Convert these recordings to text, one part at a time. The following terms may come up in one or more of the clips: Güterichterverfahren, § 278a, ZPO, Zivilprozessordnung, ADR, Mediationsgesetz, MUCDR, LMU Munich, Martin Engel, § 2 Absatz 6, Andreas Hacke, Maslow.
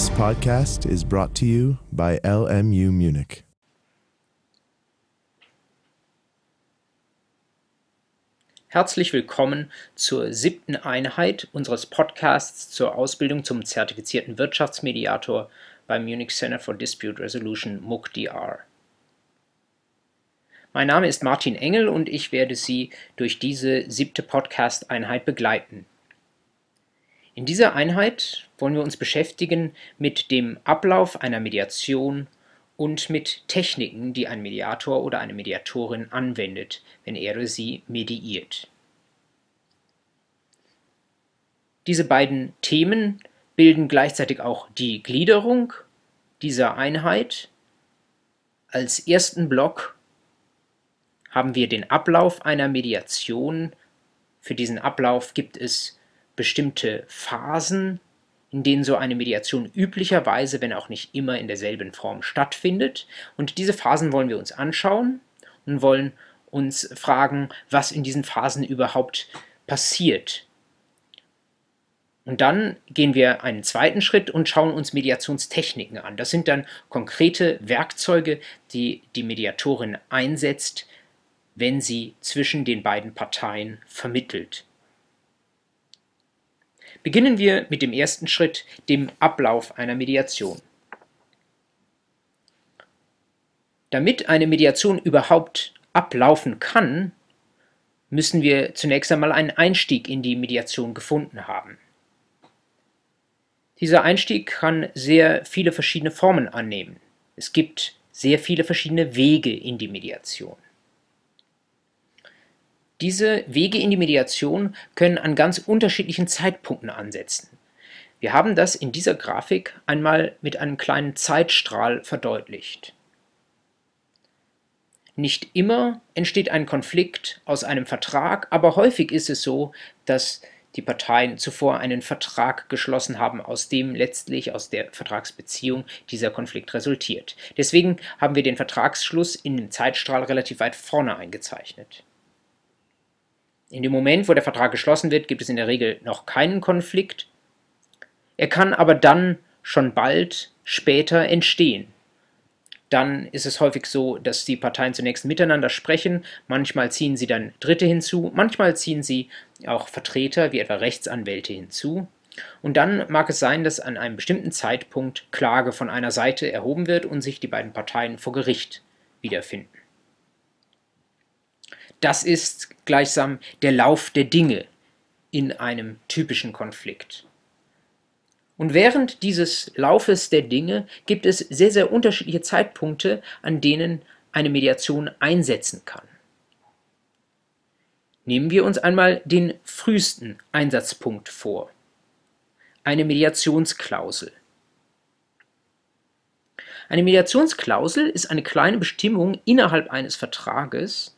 This podcast is brought to you by LMU Munich. Herzlich willkommen zur 7. Einheit unseres Podcasts zur Ausbildung zum zertifizierten Wirtschaftsmediator beim Munich Center for Dispute Resolution (MUCDR). Mein Name ist Martin Engel und ich werde Sie durch diese 7. Podcast-Einheit begleiten. In dieser Einheit wollen wir uns beschäftigen mit dem Ablauf einer Mediation und mit Techniken, die ein Mediator oder eine Mediatorin anwendet, wenn er oder sie mediiert. Diese beiden Themen bilden gleichzeitig auch die Gliederung dieser Einheit. Als ersten Block haben wir den Ablauf einer Mediation. Für diesen Ablauf gibt es bestimmte Phasen, in denen so eine Mediation üblicherweise, wenn auch nicht immer, in derselben Form stattfindet. Und diese Phasen wollen wir uns anschauen und wollen uns fragen, was in diesen Phasen überhaupt passiert. Und dann gehen wir einen zweiten Schritt und schauen uns Mediationstechniken an. Das sind dann konkrete Werkzeuge, die die Mediatorin einsetzt, wenn sie zwischen den beiden Parteien vermittelt. Beginnen wir mit dem ersten Schritt, dem Ablauf einer Mediation. Damit eine Mediation überhaupt ablaufen kann, müssen wir zunächst einmal einen Einstieg in die Mediation gefunden haben. Dieser Einstieg kann sehr viele verschiedene Formen annehmen. Es gibt sehr viele verschiedene Wege in die Mediation. Diese Wege in die Mediation können an ganz unterschiedlichen Zeitpunkten ansetzen. Wir haben das in dieser Grafik einmal mit einem kleinen Zeitstrahl verdeutlicht. Nicht immer entsteht ein Konflikt aus einem Vertrag, aber häufig ist es so, dass die Parteien zuvor einen Vertrag geschlossen haben, aus dem letztlich aus der Vertragsbeziehung dieser Konflikt resultiert. Deswegen haben wir den Vertragsschluss in dem Zeitstrahl relativ weit vorne eingezeichnet. In dem Moment, wo der Vertrag geschlossen wird, gibt es in der Regel noch keinen Konflikt. Er kann aber dann schon bald später entstehen. Dann ist es häufig so, dass die Parteien zunächst miteinander sprechen. Manchmal ziehen sie dann Dritte hinzu, manchmal ziehen sie auch Vertreter wie etwa Rechtsanwälte hinzu. Und dann mag es sein, dass an einem bestimmten Zeitpunkt Klage von einer Seite erhoben wird und sich die beiden Parteien vor Gericht wiederfinden. Das ist gleichsam der Lauf der Dinge in einem typischen Konflikt. Und während dieses Laufes der Dinge gibt es sehr, sehr unterschiedliche Zeitpunkte, an denen eine Mediation einsetzen kann. Nehmen wir uns einmal den frühesten Einsatzpunkt vor: eine Mediationsklausel. Eine Mediationsklausel ist eine kleine Bestimmung innerhalb eines Vertrages,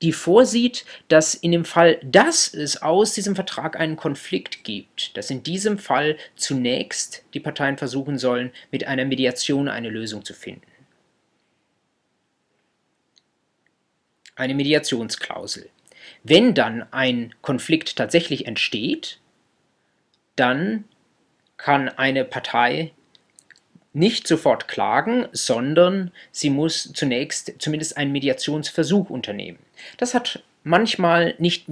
die vorsieht, dass in dem Fall, dass es aus diesem Vertrag einen Konflikt gibt, dass in diesem Fall zunächst die Parteien versuchen sollen, mit einer Mediation eine Lösung zu finden. Eine Mediationsklausel. Wenn dann ein Konflikt tatsächlich entsteht, dann kann eine Partei nicht sofort klagen, sondern sie muss zunächst zumindest einen Mediationsversuch unternehmen. Das hat manchmal nicht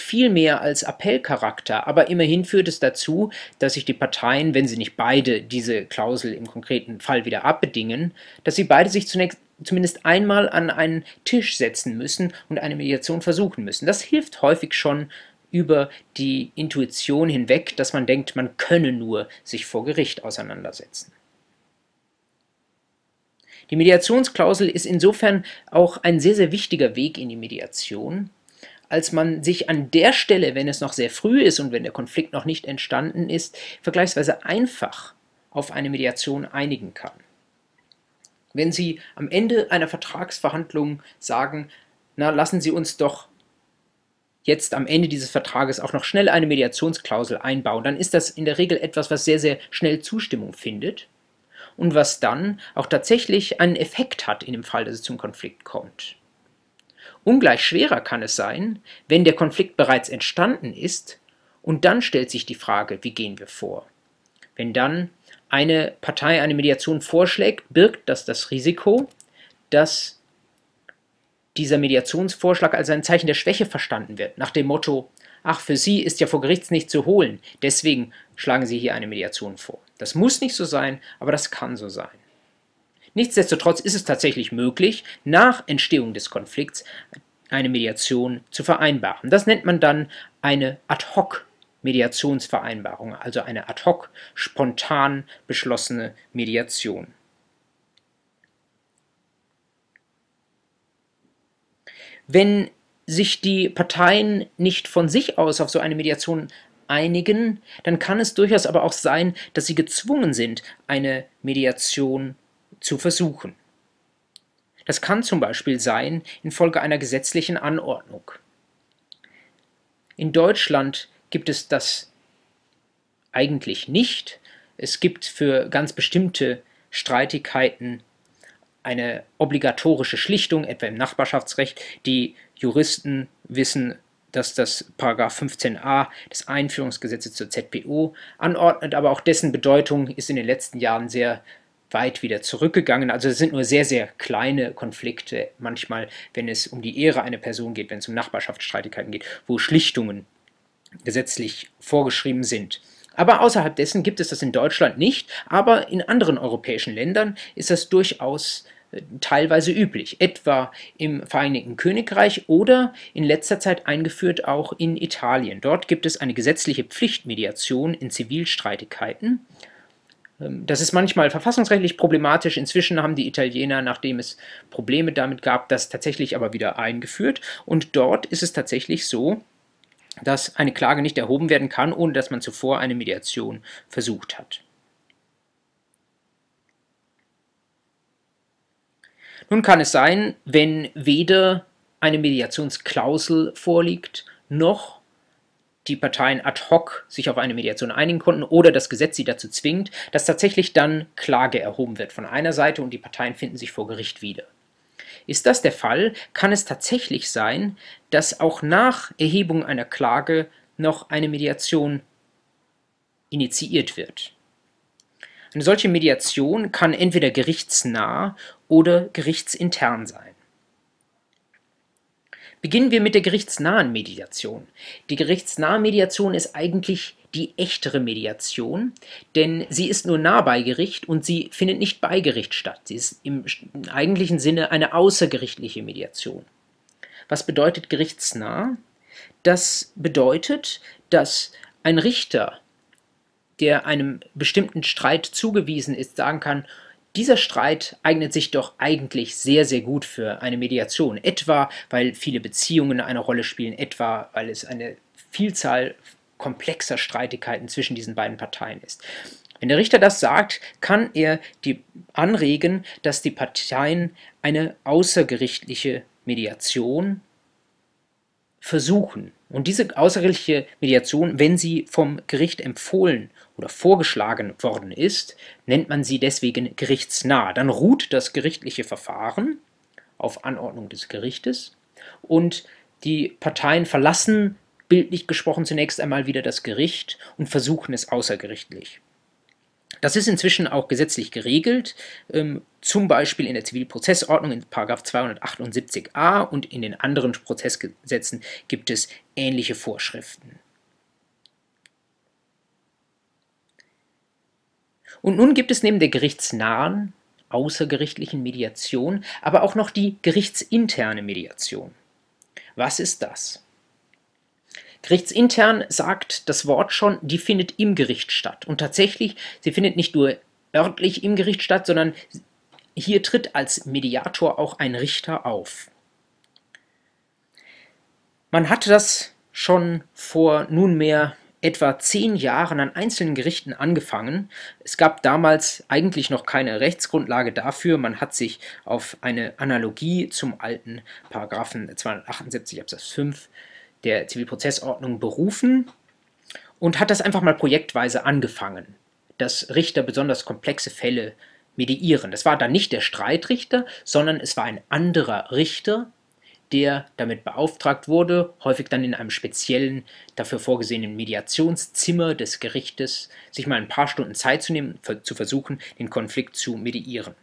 viel mehr als Appellcharakter, aber immerhin führt es dazu, dass sich die Parteien, wenn sie nicht beide diese Klausel im konkreten Fall wieder abbedingen, dass sie beide sich zunächst zumindest einmal an einen Tisch setzen müssen und eine Mediation versuchen müssen. Das hilft häufig schon über die Intuition hinweg, dass man denkt, man könne nur sich vor Gericht auseinandersetzen. Die Mediationsklausel ist insofern auch ein sehr, sehr wichtiger Weg in die Mediation, als man sich an der Stelle, wenn es noch sehr früh ist und wenn der Konflikt noch nicht entstanden ist, vergleichsweise einfach auf eine Mediation einigen kann. Wenn Sie am Ende einer Vertragsverhandlung sagen, na, lassen Sie uns doch jetzt am Ende dieses Vertrages auch noch schnell eine Mediationsklausel einbauen, dann ist das in der Regel etwas, was sehr, sehr schnell Zustimmung findet. Und was dann auch tatsächlich einen Effekt hat in dem Fall, dass es zum Konflikt kommt. Ungleich schwerer kann es sein, wenn der Konflikt bereits entstanden ist und dann stellt sich die Frage, wie gehen wir vor? Wenn dann eine Partei eine Mediation vorschlägt, birgt das das Risiko, dass dieser Mediationsvorschlag als ein Zeichen der Schwäche verstanden wird, nach dem Motto, ach, für Sie ist ja vor Gerichts nichts zu holen, deswegen schlagen Sie hier eine Mediation vor. Das muss nicht so sein, aber das kann so sein. Nichtsdestotrotz ist es tatsächlich möglich, nach Entstehung des Konflikts eine Mediation zu vereinbaren. Das nennt man dann eine Ad-hoc-Mediationsvereinbarung, also eine ad-hoc, spontan beschlossene Mediation. Wenn sich die Parteien nicht von sich aus auf so eine Mediation einigen, dann kann es durchaus aber auch sein, dass sie gezwungen sind, eine Mediation zu versuchen. Das kann zum Beispiel sein infolge einer gesetzlichen Anordnung. In Deutschland gibt es das eigentlich nicht. Es gibt für ganz bestimmte Streitigkeiten eine obligatorische Schlichtung, etwa im Nachbarschaftsrecht. Die Juristen wissen, dass das § 15a des Einführungsgesetzes zur ZPO anordnet, aber auch dessen Bedeutung ist in den letzten Jahren sehr weit wieder zurückgegangen. Also es sind nur sehr, sehr kleine Konflikte, manchmal, wenn es um die Ehre einer Person geht, wenn es um Nachbarschaftsstreitigkeiten geht, wo Schlichtungen gesetzlich vorgeschrieben sind. Aber außerhalb dessen gibt es das in Deutschland nicht, aber in anderen europäischen Ländern ist das durchaus teilweise üblich, etwa im Vereinigten Königreich oder in letzter Zeit eingeführt auch in Italien. Dort gibt es eine gesetzliche Pflichtmediation in Zivilstreitigkeiten. Das ist manchmal verfassungsrechtlich problematisch. Inzwischen haben die Italiener, nachdem es Probleme damit gab, das tatsächlich aber wieder eingeführt. Und dort ist es tatsächlich so, dass eine Klage nicht erhoben werden kann, ohne dass man zuvor eine Mediation versucht hat. Nun kann es sein, wenn weder eine Mediationsklausel vorliegt, noch die Parteien ad hoc sich auf eine Mediation einigen konnten oder das Gesetz sie dazu zwingt, dass tatsächlich dann Klage erhoben wird von einer Seite und die Parteien finden sich vor Gericht wieder. Ist das der Fall, kann es tatsächlich sein, dass auch nach Erhebung einer Klage noch eine Mediation initiiert wird. Eine solche Mediation kann entweder gerichtsnah oder gerichtsintern sein. Beginnen wir mit der gerichtsnahen Mediation. Die gerichtsnahe Mediation ist eigentlich die echtere Mediation, denn sie ist nur nah bei Gericht und sie findet nicht bei Gericht statt. Sie ist im eigentlichen Sinne eine außergerichtliche Mediation. Was bedeutet gerichtsnah? Das bedeutet, dass ein Richter, der einem bestimmten Streit zugewiesen ist, sagen kann, dieser Streit eignet sich doch eigentlich sehr, sehr gut für eine Mediation. Etwa, weil viele Beziehungen eine Rolle spielen, etwa, weil es eine Vielzahl komplexer Streitigkeiten zwischen diesen beiden Parteien ist. Wenn der Richter das sagt, kann er anregen, dass die Parteien eine außergerichtliche Mediation versuchen. Und diese außergerichtliche Mediation, wenn sie vom Gericht empfohlen oder vorgeschlagen worden ist, nennt man sie deswegen gerichtsnah. Dann ruht das gerichtliche Verfahren auf Anordnung des Gerichtes und die Parteien verlassen bildlich gesprochen zunächst einmal wieder das Gericht und versuchen es außergerichtlich. Das ist inzwischen auch gesetzlich geregelt, zum Beispiel in der Zivilprozessordnung in § 278a und in den anderen Prozessgesetzen gibt es ähnliche Vorschriften. Und nun gibt es neben der gerichtsnahen, außergerichtlichen Mediation aber auch noch die gerichtsinterne Mediation. Was ist das? Gerichtsintern sagt das Wort schon, die findet im Gericht statt. Und tatsächlich, sie findet nicht nur örtlich im Gericht statt, sondern hier tritt als Mediator auch ein Richter auf. Man hatte das schon vor nunmehr etwa 10 Jahren an einzelnen Gerichten angefangen. Es gab damals eigentlich noch keine Rechtsgrundlage dafür. Man hat sich auf eine Analogie zum alten Paragraphen 278 Absatz 5 der Zivilprozessordnung berufen und hat das einfach mal projektweise angefangen, dass Richter besonders komplexe Fälle mediieren. Das war dann nicht der Streitrichter, sondern es war ein anderer Richter, der damit beauftragt wurde, häufig dann in einem speziellen, dafür vorgesehenen Mediationszimmer des Gerichtes, sich mal ein paar Stunden Zeit zu nehmen, zu versuchen, den Konflikt zu mediieren.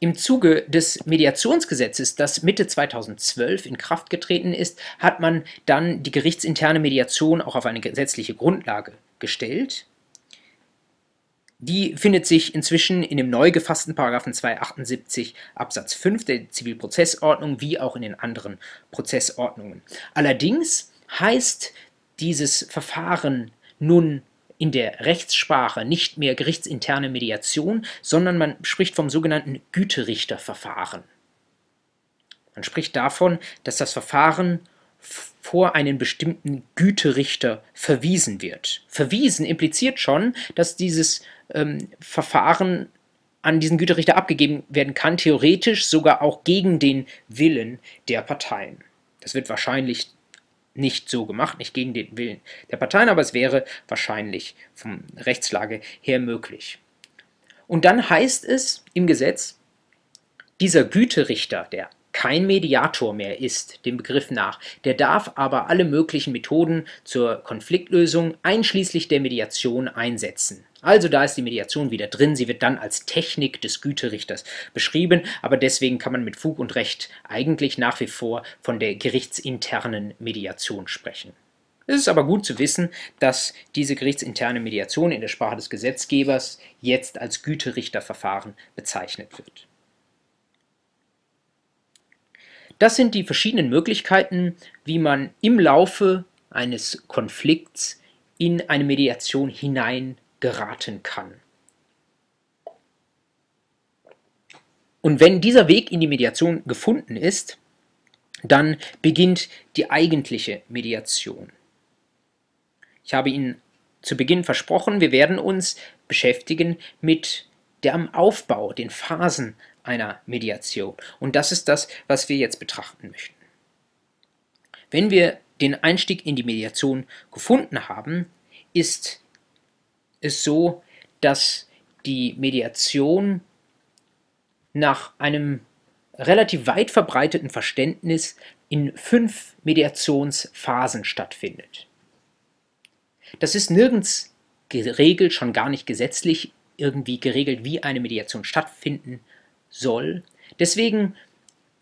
Im Zuge des Mediationsgesetzes, das Mitte 2012 in Kraft getreten ist, hat man dann die gerichtsinterne Mediation auch auf eine gesetzliche Grundlage gestellt. Die findet sich inzwischen in dem neu gefassten § 278 Absatz 5 der Zivilprozessordnung wie auch in den anderen Prozessordnungen. Allerdings heißt dieses Verfahren nun in der Rechtssprache nicht mehr gerichtsinterne Mediation, sondern man spricht vom sogenannten Güterichterverfahren. Man spricht davon, dass das Verfahren vor einen bestimmten Güterichter verwiesen wird. Verwiesen impliziert schon, dass dieses Verfahren an diesen Güterichter abgegeben werden kann, theoretisch sogar auch gegen den Willen der Parteien. Das wird wahrscheinlich nicht so gemacht, nicht gegen den Willen der Parteien, aber es wäre wahrscheinlich von Rechtslage her möglich. Und dann heißt es im Gesetz, dieser Güterichter, der kein Mediator mehr ist, dem Begriff nach, der darf aber alle möglichen Methoden zur Konfliktlösung einschließlich der Mediation einsetzen. Also da ist die Mediation wieder drin, sie wird dann als Technik des Güterichters beschrieben, aber deswegen kann man mit Fug und Recht eigentlich nach wie vor von der gerichtsinternen Mediation sprechen. Es ist aber gut zu wissen, dass diese gerichtsinterne Mediation in der Sprache des Gesetzgebers jetzt als Güterichterverfahren bezeichnet wird. Das sind die verschiedenen Möglichkeiten, wie man im Laufe eines Konflikts in eine Mediation hinein geraten kann. Und wenn dieser Weg in die Mediation gefunden ist, dann beginnt die eigentliche Mediation. Ich habe Ihnen zu Beginn versprochen, wir werden uns beschäftigen mit dem Aufbau, den Phasen einer Mediation. Und das ist das, was wir jetzt betrachten möchten. Wenn wir den Einstieg in die Mediation gefunden haben, ist es so, dass die Mediation nach einem relativ weit verbreiteten Verständnis in 5 Mediationsphasen stattfindet. Das ist nirgends geregelt, schon gar nicht gesetzlich irgendwie geregelt, wie eine Mediation stattfinden soll. Deswegen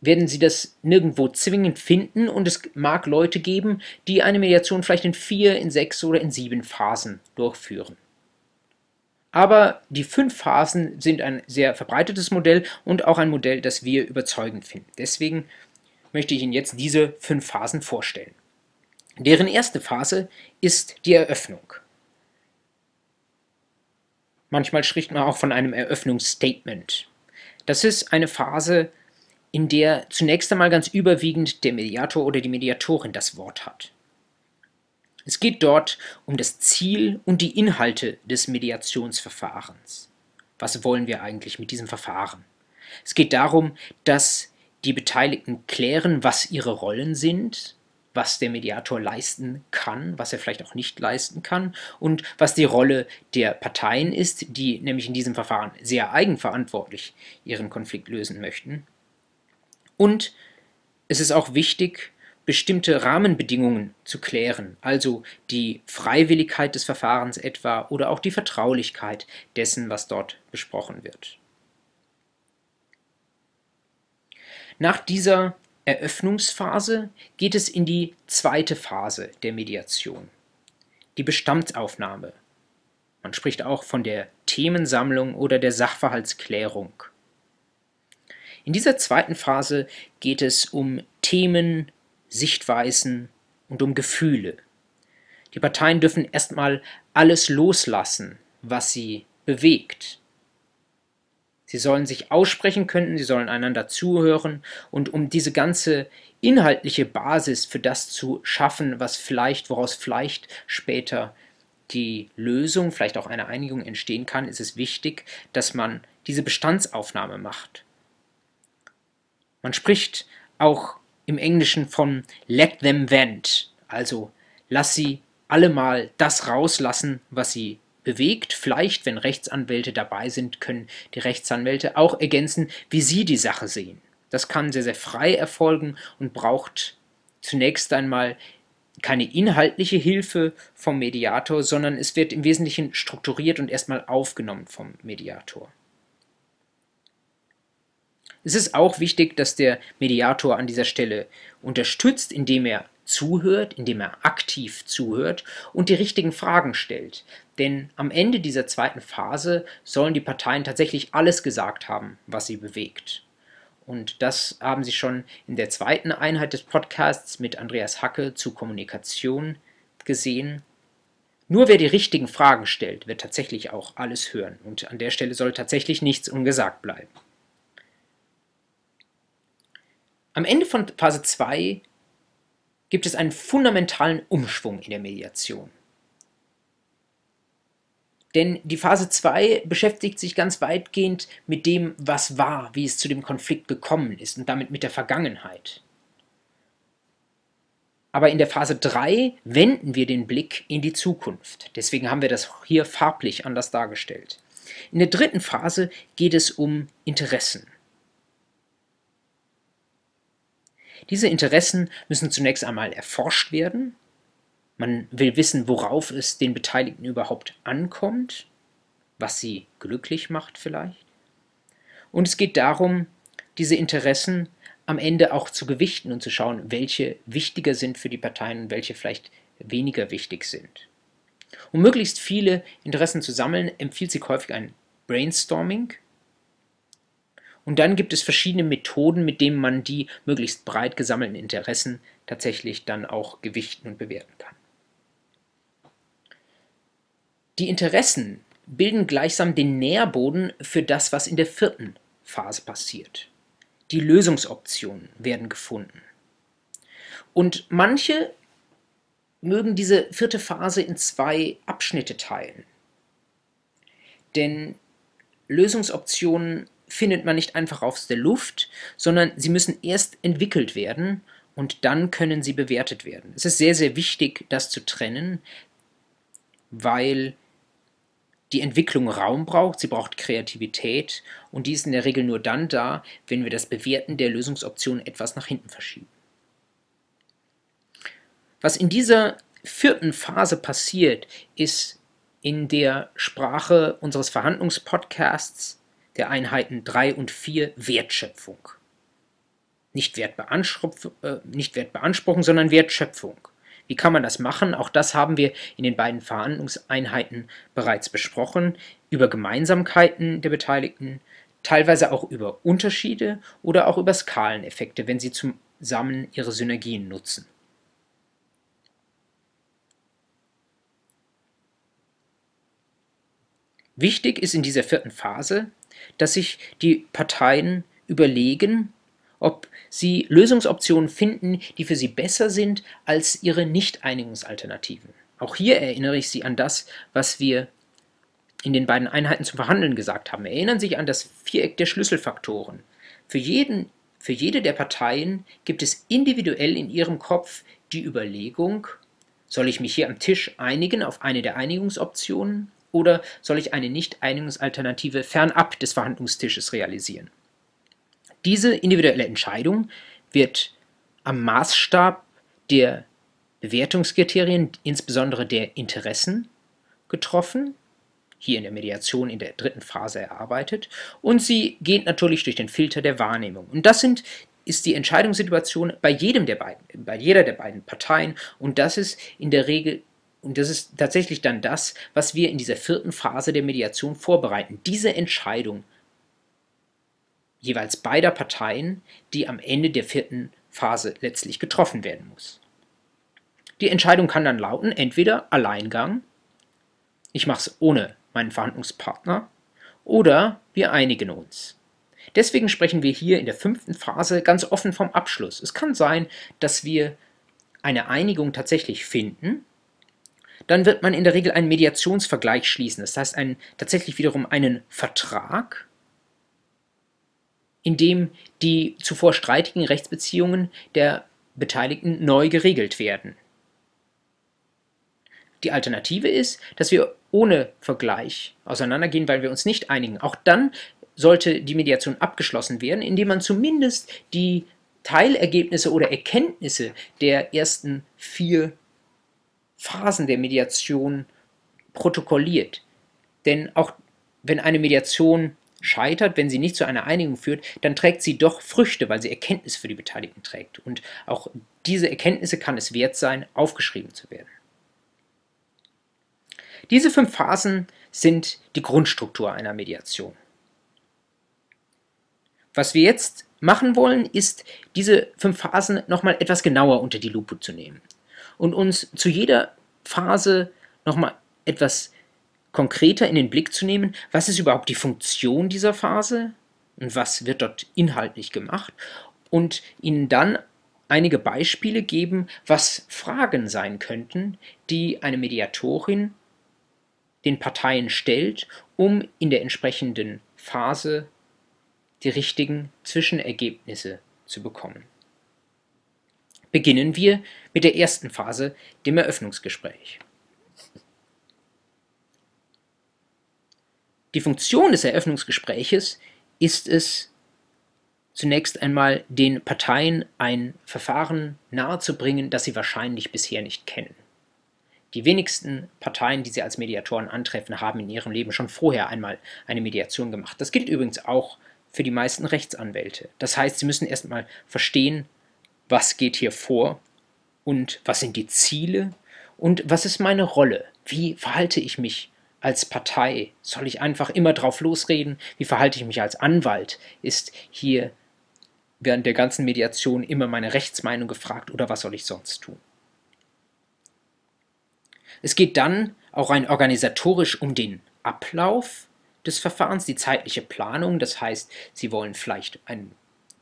werden Sie das nirgendwo zwingend finden und es mag Leute geben, die eine Mediation vielleicht in 4, in 6 oder in 7 Phasen durchführen. Aber die 5 Phasen sind ein sehr verbreitetes Modell und auch ein Modell, das wir überzeugend finden. Deswegen möchte ich Ihnen jetzt diese 5 Phasen vorstellen. Deren erste Phase ist die Eröffnung. Manchmal spricht man auch von einem Eröffnungsstatement. Das ist eine Phase, in der zunächst einmal ganz überwiegend der Mediator oder die Mediatorin das Wort hat. Es geht dort um das Ziel und die Inhalte des Mediationsverfahrens. Was wollen wir eigentlich mit diesem Verfahren? Es geht darum, dass die Beteiligten klären, was ihre Rollen sind, was der Mediator leisten kann, was er vielleicht auch nicht leisten kann und was die Rolle der Parteien ist, die nämlich in diesem Verfahren sehr eigenverantwortlich ihren Konflikt lösen möchten. Und es ist auch wichtig, bestimmte Rahmenbedingungen zu klären, also die Freiwilligkeit des Verfahrens etwa oder auch die Vertraulichkeit dessen, was dort besprochen wird. Nach dieser Eröffnungsphase geht es in die zweite Phase der Mediation, die Bestandsaufnahme. Man spricht auch von der Themensammlung oder der Sachverhaltsklärung. In dieser zweiten Phase geht es um Themen, Sichtweisen und um Gefühle. Die Parteien dürfen erstmal alles loslassen, was sie bewegt. Sie sollen sich aussprechen können, sie sollen einander zuhören und um diese ganze inhaltliche Basis für das zu schaffen, was vielleicht, woraus vielleicht später die Lösung, vielleicht auch eine Einigung entstehen kann, ist es wichtig, dass man diese Bestandsaufnahme macht. Man spricht auch im Englischen von let them vent, also lass sie alle mal das rauslassen, was sie bewegt. Vielleicht, wenn Rechtsanwälte dabei sind, können die Rechtsanwälte auch ergänzen, wie sie die Sache sehen. Das kann sehr, sehr frei erfolgen und braucht zunächst einmal keine inhaltliche Hilfe vom Mediator, sondern es wird im Wesentlichen strukturiert und erstmal aufgenommen vom Mediator. Es ist auch wichtig, dass der Mediator an dieser Stelle unterstützt, indem er zuhört, indem er aktiv zuhört und die richtigen Fragen stellt. Denn am Ende dieser zweiten Phase sollen die Parteien tatsächlich alles gesagt haben, was sie bewegt. Und das haben Sie schon in der zweiten Einheit des Podcasts mit Andreas Hacke zu Kommunikation gesehen. Nur wer die richtigen Fragen stellt, wird tatsächlich auch alles hören. Und an der Stelle soll tatsächlich nichts ungesagt bleiben. Am Ende von Phase 2 gibt es einen fundamentalen Umschwung in der Mediation. Denn die Phase 2 beschäftigt sich ganz weitgehend mit dem, was war, wie es zu dem Konflikt gekommen ist und damit mit der Vergangenheit. Aber in der Phase 3 wenden wir den Blick in die Zukunft. Deswegen haben wir das hier farblich anders dargestellt. In der dritten Phase geht es um Interessen. Diese Interessen müssen zunächst einmal erforscht werden. Man will wissen, worauf es den Beteiligten überhaupt ankommt, was sie glücklich macht vielleicht. Und es geht darum, diese Interessen am Ende auch zu gewichten und zu schauen, welche wichtiger sind für die Parteien und welche vielleicht weniger wichtig sind. Um möglichst viele Interessen zu sammeln, empfiehlt sich häufig ein Brainstorming. Und dann gibt es verschiedene Methoden, mit denen man die möglichst breit gesammelten Interessen tatsächlich dann auch gewichten und bewerten kann. Die Interessen bilden gleichsam den Nährboden für das, was in der vierten Phase passiert. Die Lösungsoptionen werden gefunden. Und manche mögen diese vierte Phase in zwei Abschnitte teilen. Denn Lösungsoptionen findet man nicht einfach aus der Luft, sondern sie müssen erst entwickelt werden und dann können sie bewertet werden. Es ist sehr, sehr wichtig, das zu trennen, weil die Entwicklung Raum braucht, sie braucht Kreativität und die ist in der Regel nur dann da, wenn wir das Bewerten der Lösungsoptionen etwas nach hinten verschieben. Was in dieser vierten Phase passiert, ist in der Sprache unseres Verhandlungspodcasts der Einheiten 3 und 4 Wertschöpfung. Nicht Wertbeanspruchung, sondern Wertschöpfung. Wie kann man das machen? Auch das haben wir in den beiden Verhandlungseinheiten bereits besprochen, über Gemeinsamkeiten der Beteiligten, teilweise auch über Unterschiede oder auch über Skaleneffekte, wenn sie zusammen ihre Synergien nutzen. Wichtig ist in dieser vierten Phase, dass sich die Parteien überlegen, ob sie Lösungsoptionen finden, die für sie besser sind als ihre Nicht-Einigungsalternativen. Auch hier erinnere ich Sie an das, was wir in den beiden Einheiten zum Verhandeln gesagt haben. Erinnern Sie sich an das Viereck der Schlüsselfaktoren. Für jede der Parteien gibt es individuell in ihrem Kopf die Überlegung, soll ich mich hier am Tisch einigen auf eine der Einigungsoptionen? Oder soll ich eine Nicht-Einigungsalternative fernab des Verhandlungstisches realisieren? Diese individuelle Entscheidung wird am Maßstab der Bewertungskriterien, insbesondere der Interessen, getroffen, hier in der Mediation in der dritten Phase erarbeitet, und sie geht natürlich durch den Filter der Wahrnehmung. Und das ist die Entscheidungssituation bei jeder der beiden Parteien, und das ist in der Regel. Und das ist tatsächlich dann das, was wir in dieser vierten Phase der Mediation vorbereiten. Diese Entscheidung jeweils beider Parteien, die am Ende der vierten Phase letztlich getroffen werden muss. Die Entscheidung kann dann lauten, entweder Alleingang, ich mache es ohne meinen Verhandlungspartner, oder wir einigen uns. Deswegen sprechen wir hier in der fünften Phase ganz offen vom Abschluss. Es kann sein, dass wir eine Einigung tatsächlich finden, dann wird man in der Regel einen Mediationsvergleich schließen. Das heißt tatsächlich wiederum einen Vertrag, in dem die zuvor streitigen Rechtsbeziehungen der Beteiligten neu geregelt werden. Die Alternative ist, dass wir ohne Vergleich auseinandergehen, weil wir uns nicht einigen. Auch dann sollte die Mediation abgeschlossen werden, indem man zumindest die Teilergebnisse oder Erkenntnisse der ersten 4 Phasen der Mediation protokolliert. Denn auch wenn eine Mediation scheitert, wenn sie nicht zu einer Einigung führt, dann trägt sie doch Früchte, weil sie Erkenntnis für die Beteiligten trägt. Und auch diese Erkenntnisse kann es wert sein, aufgeschrieben zu werden. Diese 5 Phasen sind die Grundstruktur einer Mediation. Was wir jetzt machen wollen, ist, diese 5 Phasen nochmal etwas genauer unter die Lupe zu nehmen und uns zu jeder Phase nochmal etwas konkreter in den Blick zu nehmen, was ist überhaupt die Funktion dieser Phase und was wird dort inhaltlich gemacht, und Ihnen dann einige Beispiele geben, was Fragen sein könnten, die eine Mediatorin den Parteien stellt, um in der entsprechenden Phase die richtigen Zwischenergebnisse zu bekommen. Beginnen wir mit der ersten Phase, dem Eröffnungsgespräch. Die Funktion des Eröffnungsgespräches ist es, zunächst einmal den Parteien ein Verfahren nahezubringen, das sie wahrscheinlich bisher nicht kennen. Die wenigsten Parteien, die Sie als Mediatoren antreffen, haben in ihrem Leben schon vorher einmal eine Mediation gemacht. Das gilt übrigens auch für die meisten Rechtsanwälte. Das heißt, Sie müssen erstmal verstehen, was geht hier vor und was sind die Ziele und was ist meine Rolle? Wie verhalte ich mich als Partei? Soll ich einfach immer drauf losreden? Wie verhalte ich mich als Anwalt? Ist hier während der ganzen Mediation immer meine Rechtsmeinung gefragt oder was soll ich sonst tun? Es geht dann auch rein organisatorisch um den Ablauf des Verfahrens, die zeitliche Planung. Das heißt, Sie wollen vielleicht eine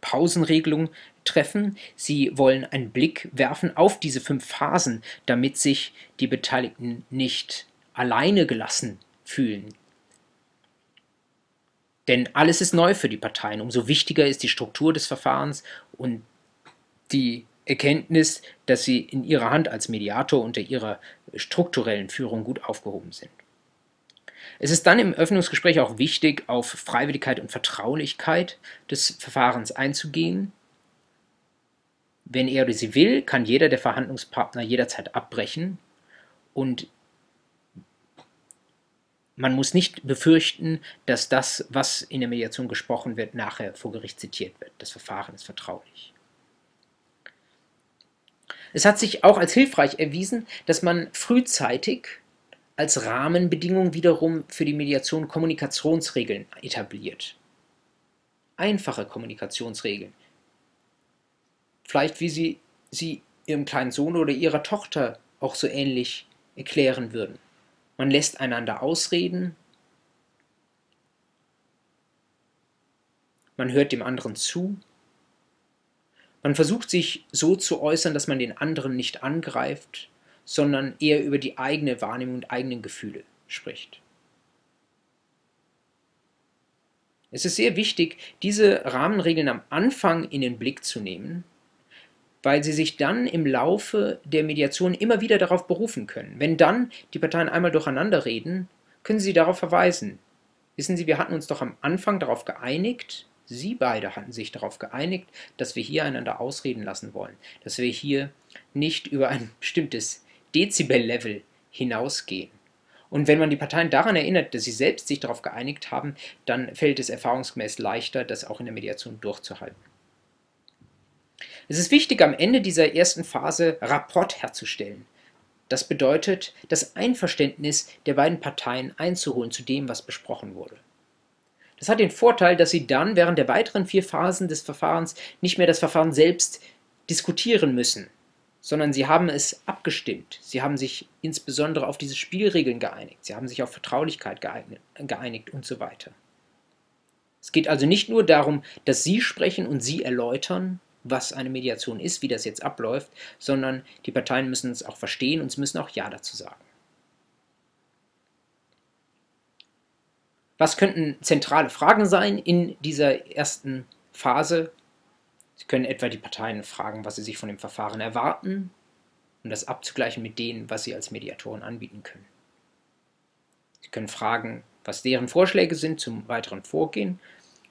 Pausenregelung treffen. Sie wollen einen Blick werfen auf diese 5 Phasen, damit sich die Beteiligten nicht alleine gelassen fühlen. Denn alles ist neu für die Parteien. Umso wichtiger ist die Struktur des Verfahrens und die Erkenntnis, dass sie in ihrer Hand als Mediator unter ihrer strukturellen Führung gut aufgehoben sind. Es ist dann im Eröffnungsgespräch auch wichtig, auf Freiwilligkeit und Vertraulichkeit des Verfahrens einzugehen. Wenn er oder sie will, kann jeder der Verhandlungspartner jederzeit abbrechen und man muss nicht befürchten, dass das, was in der Mediation gesprochen wird, nachher vor Gericht zitiert wird. Das Verfahren ist vertraulich. Es hat sich auch als hilfreich erwiesen, dass man frühzeitig als Rahmenbedingung wiederum für die Mediation Kommunikationsregeln etabliert. Einfache Kommunikationsregeln. Vielleicht wie Sie sie Ihrem kleinen Sohn oder Ihrer Tochter auch so ähnlich erklären würden. Man lässt einander ausreden, man hört dem anderen zu, man versucht sich so zu äußern, dass man den anderen nicht angreift, sondern eher über die eigene Wahrnehmung und eigenen Gefühle spricht. Es ist sehr wichtig, diese Rahmenregeln am Anfang in den Blick zu nehmen, weil sie sich dann im Laufe der Mediation immer wieder darauf berufen können. Wenn dann die Parteien einmal durcheinander reden, können Sie darauf verweisen. Wissen Sie, wir hatten uns doch am Anfang darauf geeinigt, Sie beide hatten sich darauf geeinigt, dass wir hier einander ausreden lassen wollen, dass wir hier nicht über ein bestimmtes Dezibel-Level hinausgehen. Und wenn man die Parteien daran erinnert, dass sie selbst sich darauf geeinigt haben, dann fällt es erfahrungsgemäß leichter, das auch in der Mediation durchzuhalten. Es ist wichtig, am Ende dieser ersten Phase Rapport herzustellen. Das bedeutet, das Einverständnis der beiden Parteien einzuholen zu dem, was besprochen wurde. Das hat den Vorteil, dass Sie dann während der weiteren 4 Phasen des Verfahrens nicht mehr das Verfahren selbst diskutieren müssen, sondern Sie haben es abgestimmt. Sie haben sich insbesondere auf diese Spielregeln geeinigt, Sie haben sich auf Vertraulichkeit geeinigt und so weiter. Es geht also nicht nur darum, dass Sie sprechen und Sie erläutern, was eine Mediation ist, wie das jetzt abläuft, sondern die Parteien müssen es auch verstehen und sie müssen auch Ja dazu sagen. Was könnten zentrale Fragen sein in dieser ersten Phase? Sie können etwa die Parteien fragen, was sie sich von dem Verfahren erwarten, um das abzugleichen mit denen, was sie als Mediatoren anbieten können. Sie können fragen, was deren Vorschläge sind zum weiteren Vorgehen.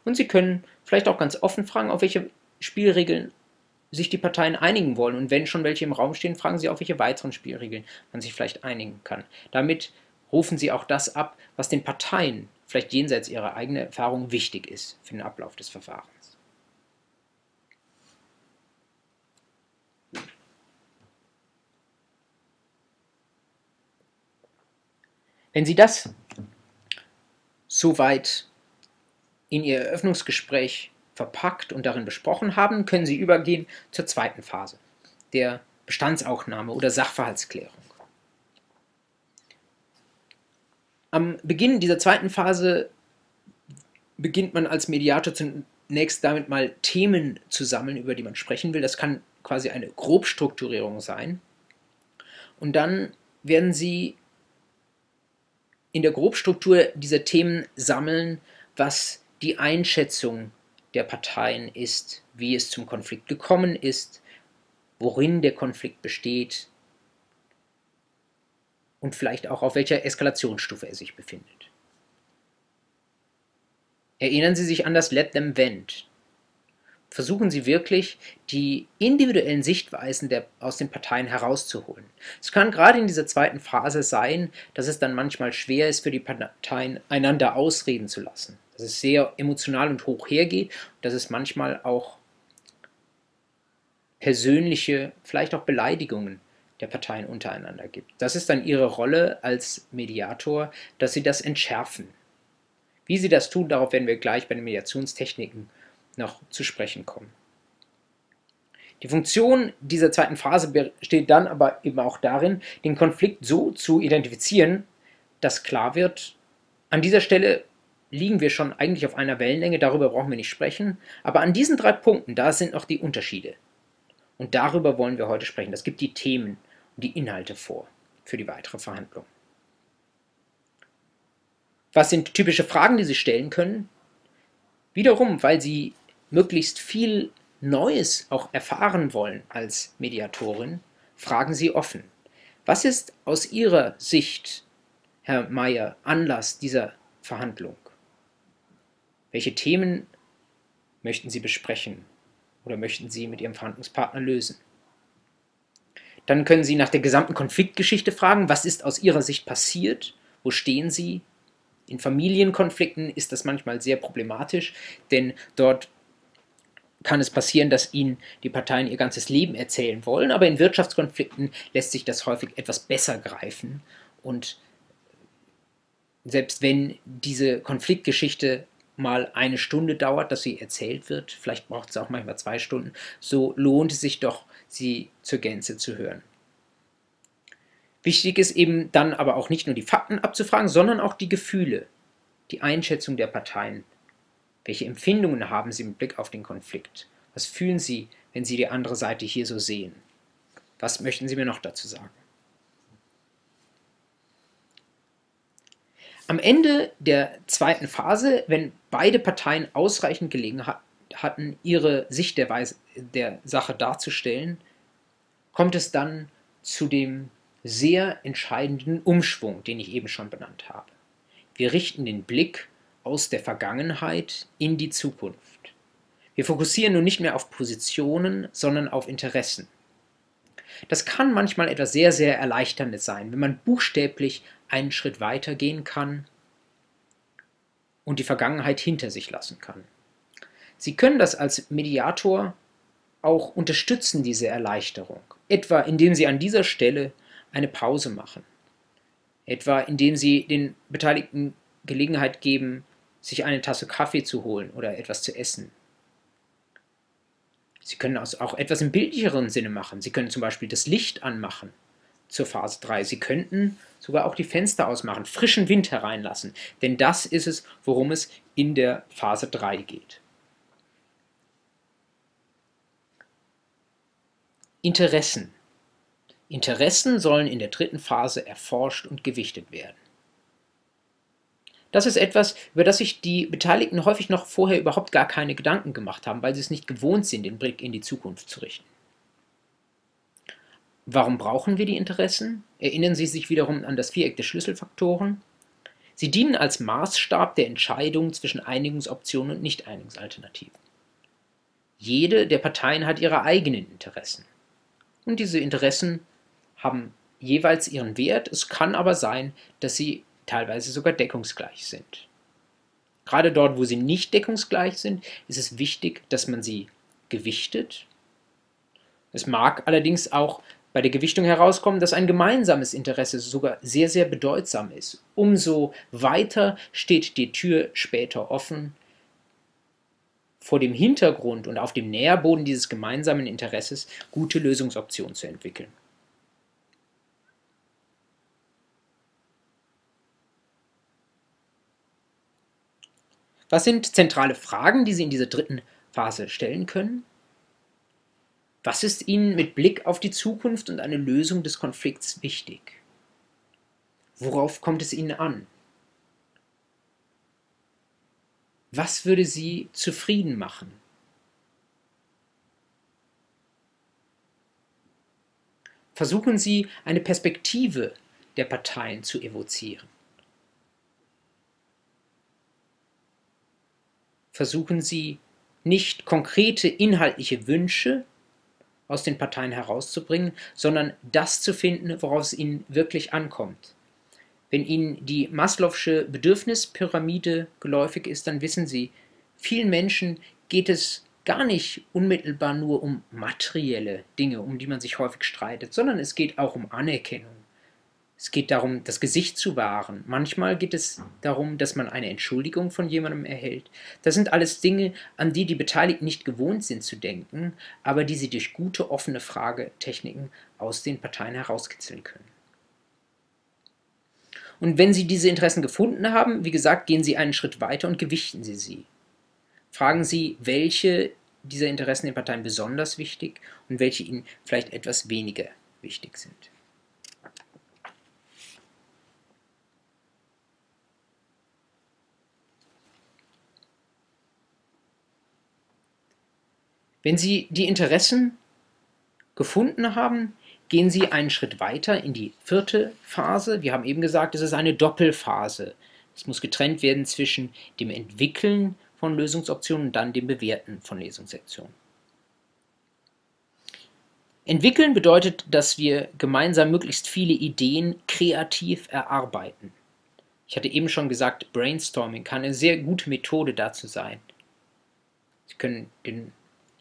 Und Sie können vielleicht auch ganz offen fragen, auf welche Spielregeln sich die Parteien einigen wollen. Und wenn schon welche im Raum stehen, fragen Sie, auf welche weiteren Spielregeln man sich vielleicht einigen kann. Damit rufen Sie auch das ab, was den Parteien vielleicht jenseits ihrer eigenen Erfahrung wichtig ist für den Ablauf des Verfahrens. Wenn Sie das soweit in Ihr Eröffnungsgespräch verpackt und darin besprochen haben, können Sie übergehen zur zweiten Phase, der Bestandsaufnahme oder Sachverhaltsklärung. Am Beginn dieser zweiten Phase beginnt man als Mediator zunächst damit mal Themen zu sammeln, über die man sprechen will. Das kann quasi eine Grobstrukturierung sein. Und dann werden Sie in der Grobstruktur dieser Themen sammeln, was die Einschätzung der Parteien ist, wie es zum Konflikt gekommen ist, worin der Konflikt besteht und vielleicht auch auf welcher Eskalationsstufe er sich befindet. Erinnern Sie sich an das Let them vent. Versuchen Sie wirklich, die individuellen Sichtweisen aus den Parteien herauszuholen. Es kann gerade in dieser zweiten Phase sein, dass es dann manchmal schwer ist, für die Parteien einander ausreden zu lassen. Dass es sehr emotional und hoch hergeht und dass es manchmal auch persönliche, vielleicht auch Beleidigungen der Parteien untereinander gibt. Das ist dann Ihre Rolle als Mediator, dass Sie das entschärfen. Wie Sie das tun, darauf werden wir gleich bei den Mediationstechniken noch zu sprechen kommen. Die Funktion dieser zweiten Phase besteht dann aber eben auch darin, den Konflikt so zu identifizieren, dass klar wird, an dieser Stelle liegen wir schon eigentlich auf einer Wellenlänge, darüber brauchen wir nicht sprechen, aber an diesen drei Punkten, da sind noch die Unterschiede. Und darüber wollen wir heute sprechen. Das gibt die Themen und die Inhalte vor für die weitere Verhandlung. Was sind typische Fragen, die Sie stellen können? Wiederum, weil Sie möglichst viel Neues auch erfahren wollen als Mediatorin, fragen Sie offen. Was ist aus Ihrer Sicht, Herr Mayer, Anlass dieser Verhandlung? Welche Themen möchten Sie besprechen oder möchten Sie mit Ihrem Verhandlungspartner lösen? Dann können Sie nach der gesamten Konfliktgeschichte fragen, was ist aus Ihrer Sicht passiert, wo stehen Sie? In Familienkonflikten ist das manchmal sehr problematisch, denn dort kann es passieren, dass Ihnen die Parteien ihr ganzes Leben erzählen wollen, aber in Wirtschaftskonflikten lässt sich das häufig etwas besser greifen. Und selbst wenn diese Konfliktgeschichte mal eine Stunde dauert, dass sie erzählt wird, vielleicht braucht es auch manchmal 2 Stunden, so lohnt es sich doch, sie zur Gänze zu hören. Wichtig ist eben dann aber auch nicht nur die Fakten abzufragen, sondern auch die Gefühle, die Einschätzung der Parteien. Welche Empfindungen haben Sie mit Blick auf den Konflikt? Was fühlen Sie, wenn Sie die andere Seite hier so sehen? Was möchten Sie mir noch dazu sagen? Am Ende der zweiten Phase, wenn beide Parteien ausreichend Gelegenheit hatten, ihre Sicht der Sache darzustellen, kommt es dann zu dem sehr entscheidenden Umschwung, den ich eben schon benannt habe. Wir richten den Blick aus der Vergangenheit in die Zukunft. Wir fokussieren nun nicht mehr auf Positionen, sondern auf Interessen. Das kann manchmal etwas sehr, sehr Erleichterndes sein, wenn man buchstäblich einen Schritt weiter gehen kann und die Vergangenheit hinter sich lassen kann. Sie können das als Mediator auch unterstützen, diese Erleichterung, etwa indem Sie an dieser Stelle eine Pause machen. Etwa indem Sie den Beteiligten Gelegenheit geben, sich eine Tasse Kaffee zu holen oder etwas zu essen. Sie können auch etwas im bildlicheren Sinne machen. Sie können zum Beispiel das Licht anmachen zur Phase 3. Sie könnten sogar auch die Fenster ausmachen, frischen Wind hereinlassen. Denn das ist es, worum es in der Phase 3 geht. Interessen. Interessen sollen in der dritten Phase erforscht und gewichtet werden. Das ist etwas, über das sich die Beteiligten häufig noch vorher überhaupt gar keine Gedanken gemacht haben, weil sie es nicht gewohnt sind, den Blick in die Zukunft zu richten. Warum brauchen wir die Interessen? Erinnern Sie sich wiederum an das Viereck der Schlüsselfaktoren. Sie dienen als Maßstab der Entscheidung zwischen Einigungsoptionen und Nichteinigungsalternativen. Jede der Parteien hat ihre eigenen Interessen. Und diese Interessen haben jeweils ihren Wert. Es kann aber sein, dass sie teilweise sogar deckungsgleich sind. Gerade dort, wo sie nicht deckungsgleich sind, ist es wichtig, dass man sie gewichtet. Es mag allerdings auch bei der Gewichtung herauskommen, dass ein gemeinsames Interesse sogar sehr, sehr bedeutsam ist. Umso weiter steht die Tür später offen. Vor dem Hintergrund und auf dem Nährboden dieses gemeinsamen Interesses gute Lösungsoptionen zu entwickeln. Was sind zentrale Fragen, die Sie in dieser dritten Phase stellen können? Was ist Ihnen mit Blick auf die Zukunft und eine Lösung des Konflikts wichtig? Worauf kommt es Ihnen an? Was würde Sie zufrieden machen? Versuchen Sie, eine Perspektive der Parteien zu evozieren. Versuchen Sie, nicht konkrete inhaltliche Wünsche aus den Parteien herauszubringen, sondern das zu finden, worauf es Ihnen wirklich ankommt. Wenn Ihnen die Maslow'sche Bedürfnispyramide geläufig ist, dann wissen Sie, vielen Menschen geht es gar nicht unmittelbar nur um materielle Dinge, um die man sich häufig streitet, sondern es geht auch um Anerkennung. Es geht darum, das Gesicht zu wahren. Manchmal geht es darum, dass man eine Entschuldigung von jemandem erhält. Das sind alles Dinge, an die die Beteiligten nicht gewohnt sind zu denken, aber die sie durch gute, offene Fragetechniken aus den Parteien herauskitzeln können. Und wenn Sie diese Interessen gefunden haben, wie gesagt, gehen Sie einen Schritt weiter und gewichten Sie sie. Fragen Sie, welche dieser Interessen den Parteien besonders wichtig und welche Ihnen vielleicht etwas weniger wichtig sind. Wenn Sie die Interessen gefunden haben, gehen Sie einen Schritt weiter in die vierte Phase. Wir haben eben gesagt, es ist eine Doppelphase. Es muss getrennt werden zwischen dem Entwickeln von Lösungsoptionen und dann dem Bewerten von Lösungsoptionen. Entwickeln bedeutet, dass wir gemeinsam möglichst viele Ideen kreativ erarbeiten. Ich hatte eben schon gesagt, Brainstorming kann eine sehr gute Methode dazu sein. Sie können den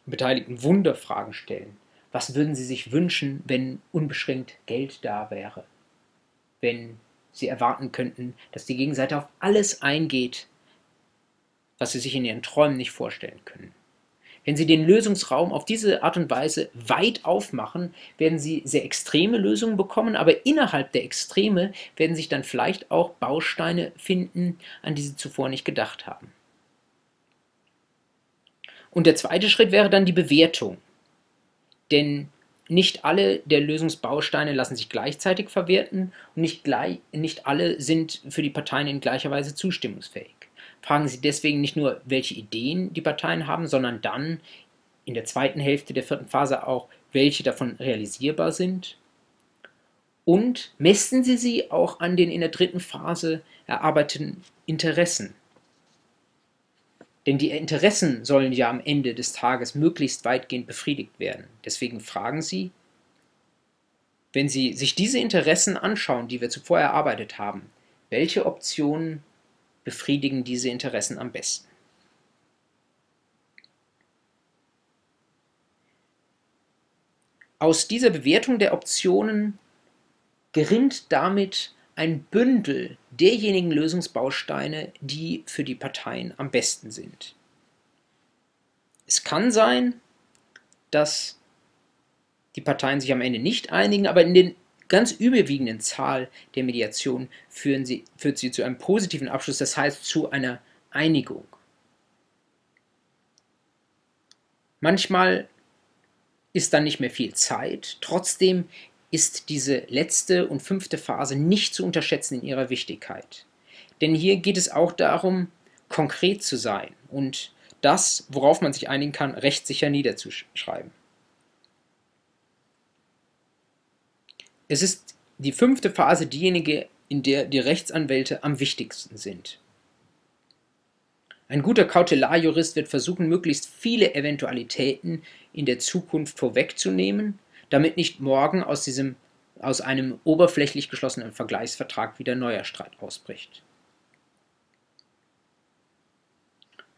Beteiligten Wunderfragen stellen. Was würden Sie sich wünschen, wenn unbeschränkt Geld da wäre? Wenn Sie erwarten könnten, dass die Gegenseite auf alles eingeht, was Sie sich in Ihren Träumen nicht vorstellen können. Wenn Sie den Lösungsraum auf diese Art und Weise weit aufmachen, werden Sie sehr extreme Lösungen bekommen, aber innerhalb der Extreme werden sich dann vielleicht auch Bausteine finden, an die Sie zuvor nicht gedacht haben. Und der zweite Schritt wäre dann die Bewertung. Denn nicht alle der Lösungsbausteine lassen sich gleichzeitig verwerten und nicht alle sind für die Parteien in gleicher Weise zustimmungsfähig. Fragen Sie deswegen nicht nur, welche Ideen die Parteien haben, sondern dann in der zweiten Hälfte der vierten Phase auch, welche davon realisierbar sind. Und messen Sie sie auch an den in der dritten Phase erarbeiteten Interessen. Denn die Interessen sollen ja am Ende des Tages möglichst weitgehend befriedigt werden. Deswegen fragen Sie, wenn Sie sich diese Interessen anschauen, die wir zuvor erarbeitet haben, welche Optionen befriedigen diese Interessen am besten? Aus dieser Bewertung der Optionen gerinnt damit ein Bündel derjenigen Lösungsbausteine, die für die Parteien am besten sind. Es kann sein, dass die Parteien sich am Ende nicht einigen, aber in der ganz überwiegenden Zahl der Mediationen führt sie zu einem positiven Abschluss, das heißt zu einer Einigung. Manchmal ist dann nicht mehr viel Zeit, trotzdem ist diese letzte und fünfte Phase nicht zu unterschätzen in ihrer Wichtigkeit. Denn hier geht es auch darum, konkret zu sein und das, worauf man sich einigen kann, rechtssicher niederzuschreiben. Es ist die fünfte Phase diejenige, in der die Rechtsanwälte am wichtigsten sind. Ein guter Kautelarjurist wird versuchen, möglichst viele Eventualitäten in der Zukunft vorwegzunehmen, damit nicht morgen aus einem oberflächlich geschlossenen Vergleichsvertrag wieder neuer Streit ausbricht.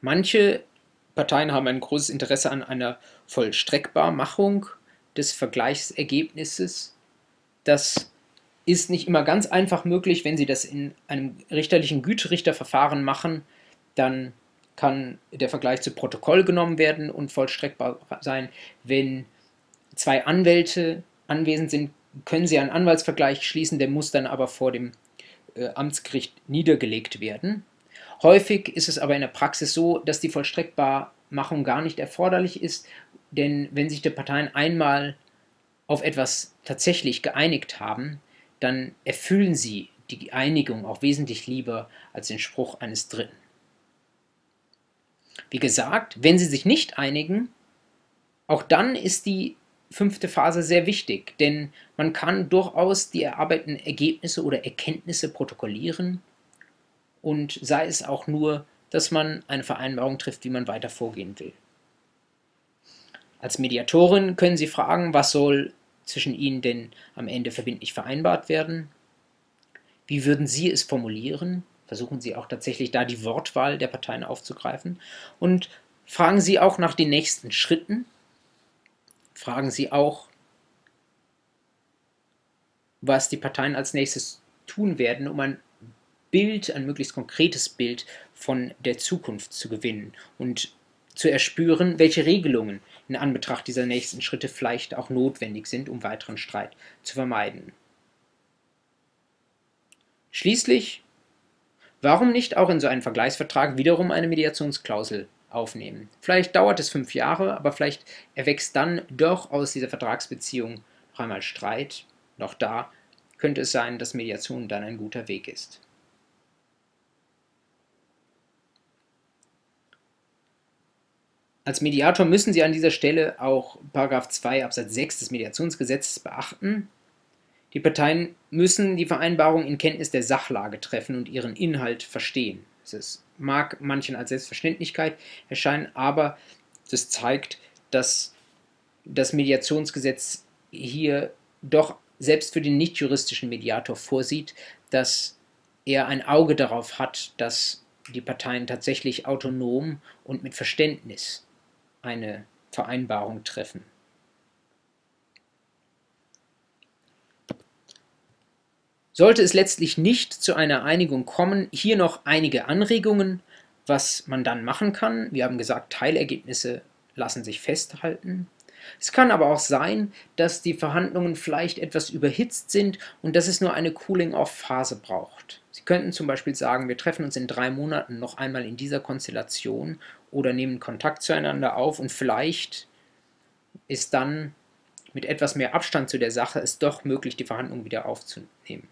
Manche Parteien haben ein großes Interesse an einer Vollstreckbarmachung des Vergleichsergebnisses. Das ist nicht immer ganz einfach möglich. Wenn Sie das in einem richterlichen Güterichterverfahren machen, dann kann der Vergleich zu Protokoll genommen werden und vollstreckbar sein. Wenn zwei Anwälte anwesend sind, können Sie einen Anwaltsvergleich schließen, der muss dann aber vor dem Amtsgericht niedergelegt werden. Häufig ist es aber in der Praxis so, dass die Vollstreckbarmachung gar nicht erforderlich ist, denn wenn sich die Parteien einmal auf etwas tatsächlich geeinigt haben, dann erfüllen sie die Einigung auch wesentlich lieber als den Spruch eines Dritten. Wie gesagt, wenn sie sich nicht einigen, auch dann ist die fünfte Phase sehr wichtig, denn man kann durchaus die erarbeiteten Ergebnisse oder Erkenntnisse protokollieren und sei es auch nur, dass man eine Vereinbarung trifft, wie man weiter vorgehen will. Als Mediatorin können Sie fragen, was soll zwischen Ihnen denn am Ende verbindlich vereinbart werden? Wie würden Sie es formulieren? Versuchen Sie auch tatsächlich da die Wortwahl der Parteien aufzugreifen und fragen Sie auch nach den nächsten Schritten. Fragen Sie auch, was die Parteien als nächstes tun werden, um ein möglichst konkretes Bild von der Zukunft zu gewinnen und zu erspüren, welche Regelungen in Anbetracht dieser nächsten Schritte vielleicht auch notwendig sind, um weiteren Streit zu vermeiden. Schließlich, warum nicht auch in so einen Vergleichsvertrag wiederum eine Mediationsklausel aufnehmen. Vielleicht dauert es 5 Jahre, aber vielleicht erwächst dann doch aus dieser Vertragsbeziehung noch einmal Streit. Noch da könnte es sein, dass Mediation dann ein guter Weg ist. Als Mediator müssen Sie an dieser Stelle auch § 2 Absatz 6 des Mediationsgesetzes beachten. Die Parteien müssen die Vereinbarung in Kenntnis der Sachlage treffen und ihren Inhalt verstehen. Es mag manchen als Selbstverständlichkeit erscheinen, aber das zeigt, dass das Mediationsgesetz hier doch selbst für den nicht-juristischen Mediator vorsieht, dass er ein Auge darauf hat, dass die Parteien tatsächlich autonom und mit Verständnis eine Vereinbarung treffen. Sollte es letztlich nicht zu einer Einigung kommen, hier noch einige Anregungen, was man dann machen kann. Wir haben gesagt, Teilergebnisse lassen sich festhalten. Es kann aber auch sein, dass die Verhandlungen vielleicht etwas überhitzt sind und dass es nur eine Cooling-off-Phase braucht. Sie könnten zum Beispiel sagen, wir treffen uns in 3 Monaten noch einmal in dieser Konstellation oder nehmen Kontakt zueinander auf und vielleicht ist dann mit etwas mehr Abstand zu der Sache es doch möglich, die Verhandlungen wieder aufzunehmen.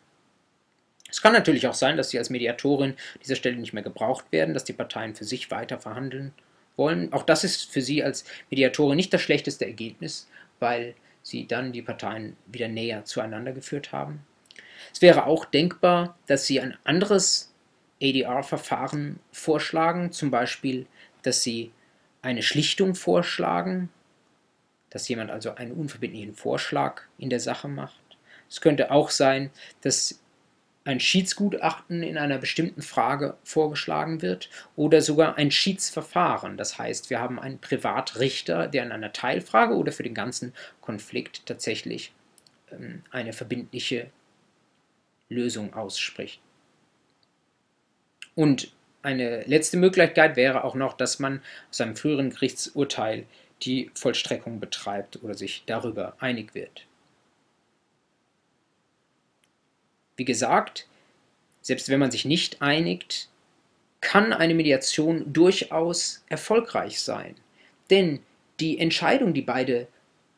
Es kann natürlich auch sein, dass Sie als Mediatorin an dieser Stelle nicht mehr gebraucht werden, dass die Parteien für sich weiter verhandeln wollen. Auch das ist für Sie als Mediatorin nicht das schlechteste Ergebnis, weil Sie dann die Parteien wieder näher zueinander geführt haben. Es wäre auch denkbar, dass Sie ein anderes ADR-Verfahren vorschlagen, zum Beispiel, dass Sie eine Schlichtung vorschlagen, dass jemand also einen unverbindlichen Vorschlag in der Sache macht. Es könnte auch sein, dass ein Schiedsgutachten in einer bestimmten Frage vorgeschlagen wird oder sogar ein Schiedsverfahren. Das heißt, wir haben einen Privatrichter, der in einer Teilfrage oder für den ganzen Konflikt tatsächlich eine verbindliche Lösung ausspricht. Und eine letzte Möglichkeit wäre auch noch, dass man aus einem früheren Gerichtsurteil die Vollstreckung betreibt oder sich darüber einig wird. Wie gesagt, selbst wenn man sich nicht einigt, kann eine Mediation durchaus erfolgreich sein. Denn die Entscheidung, die beide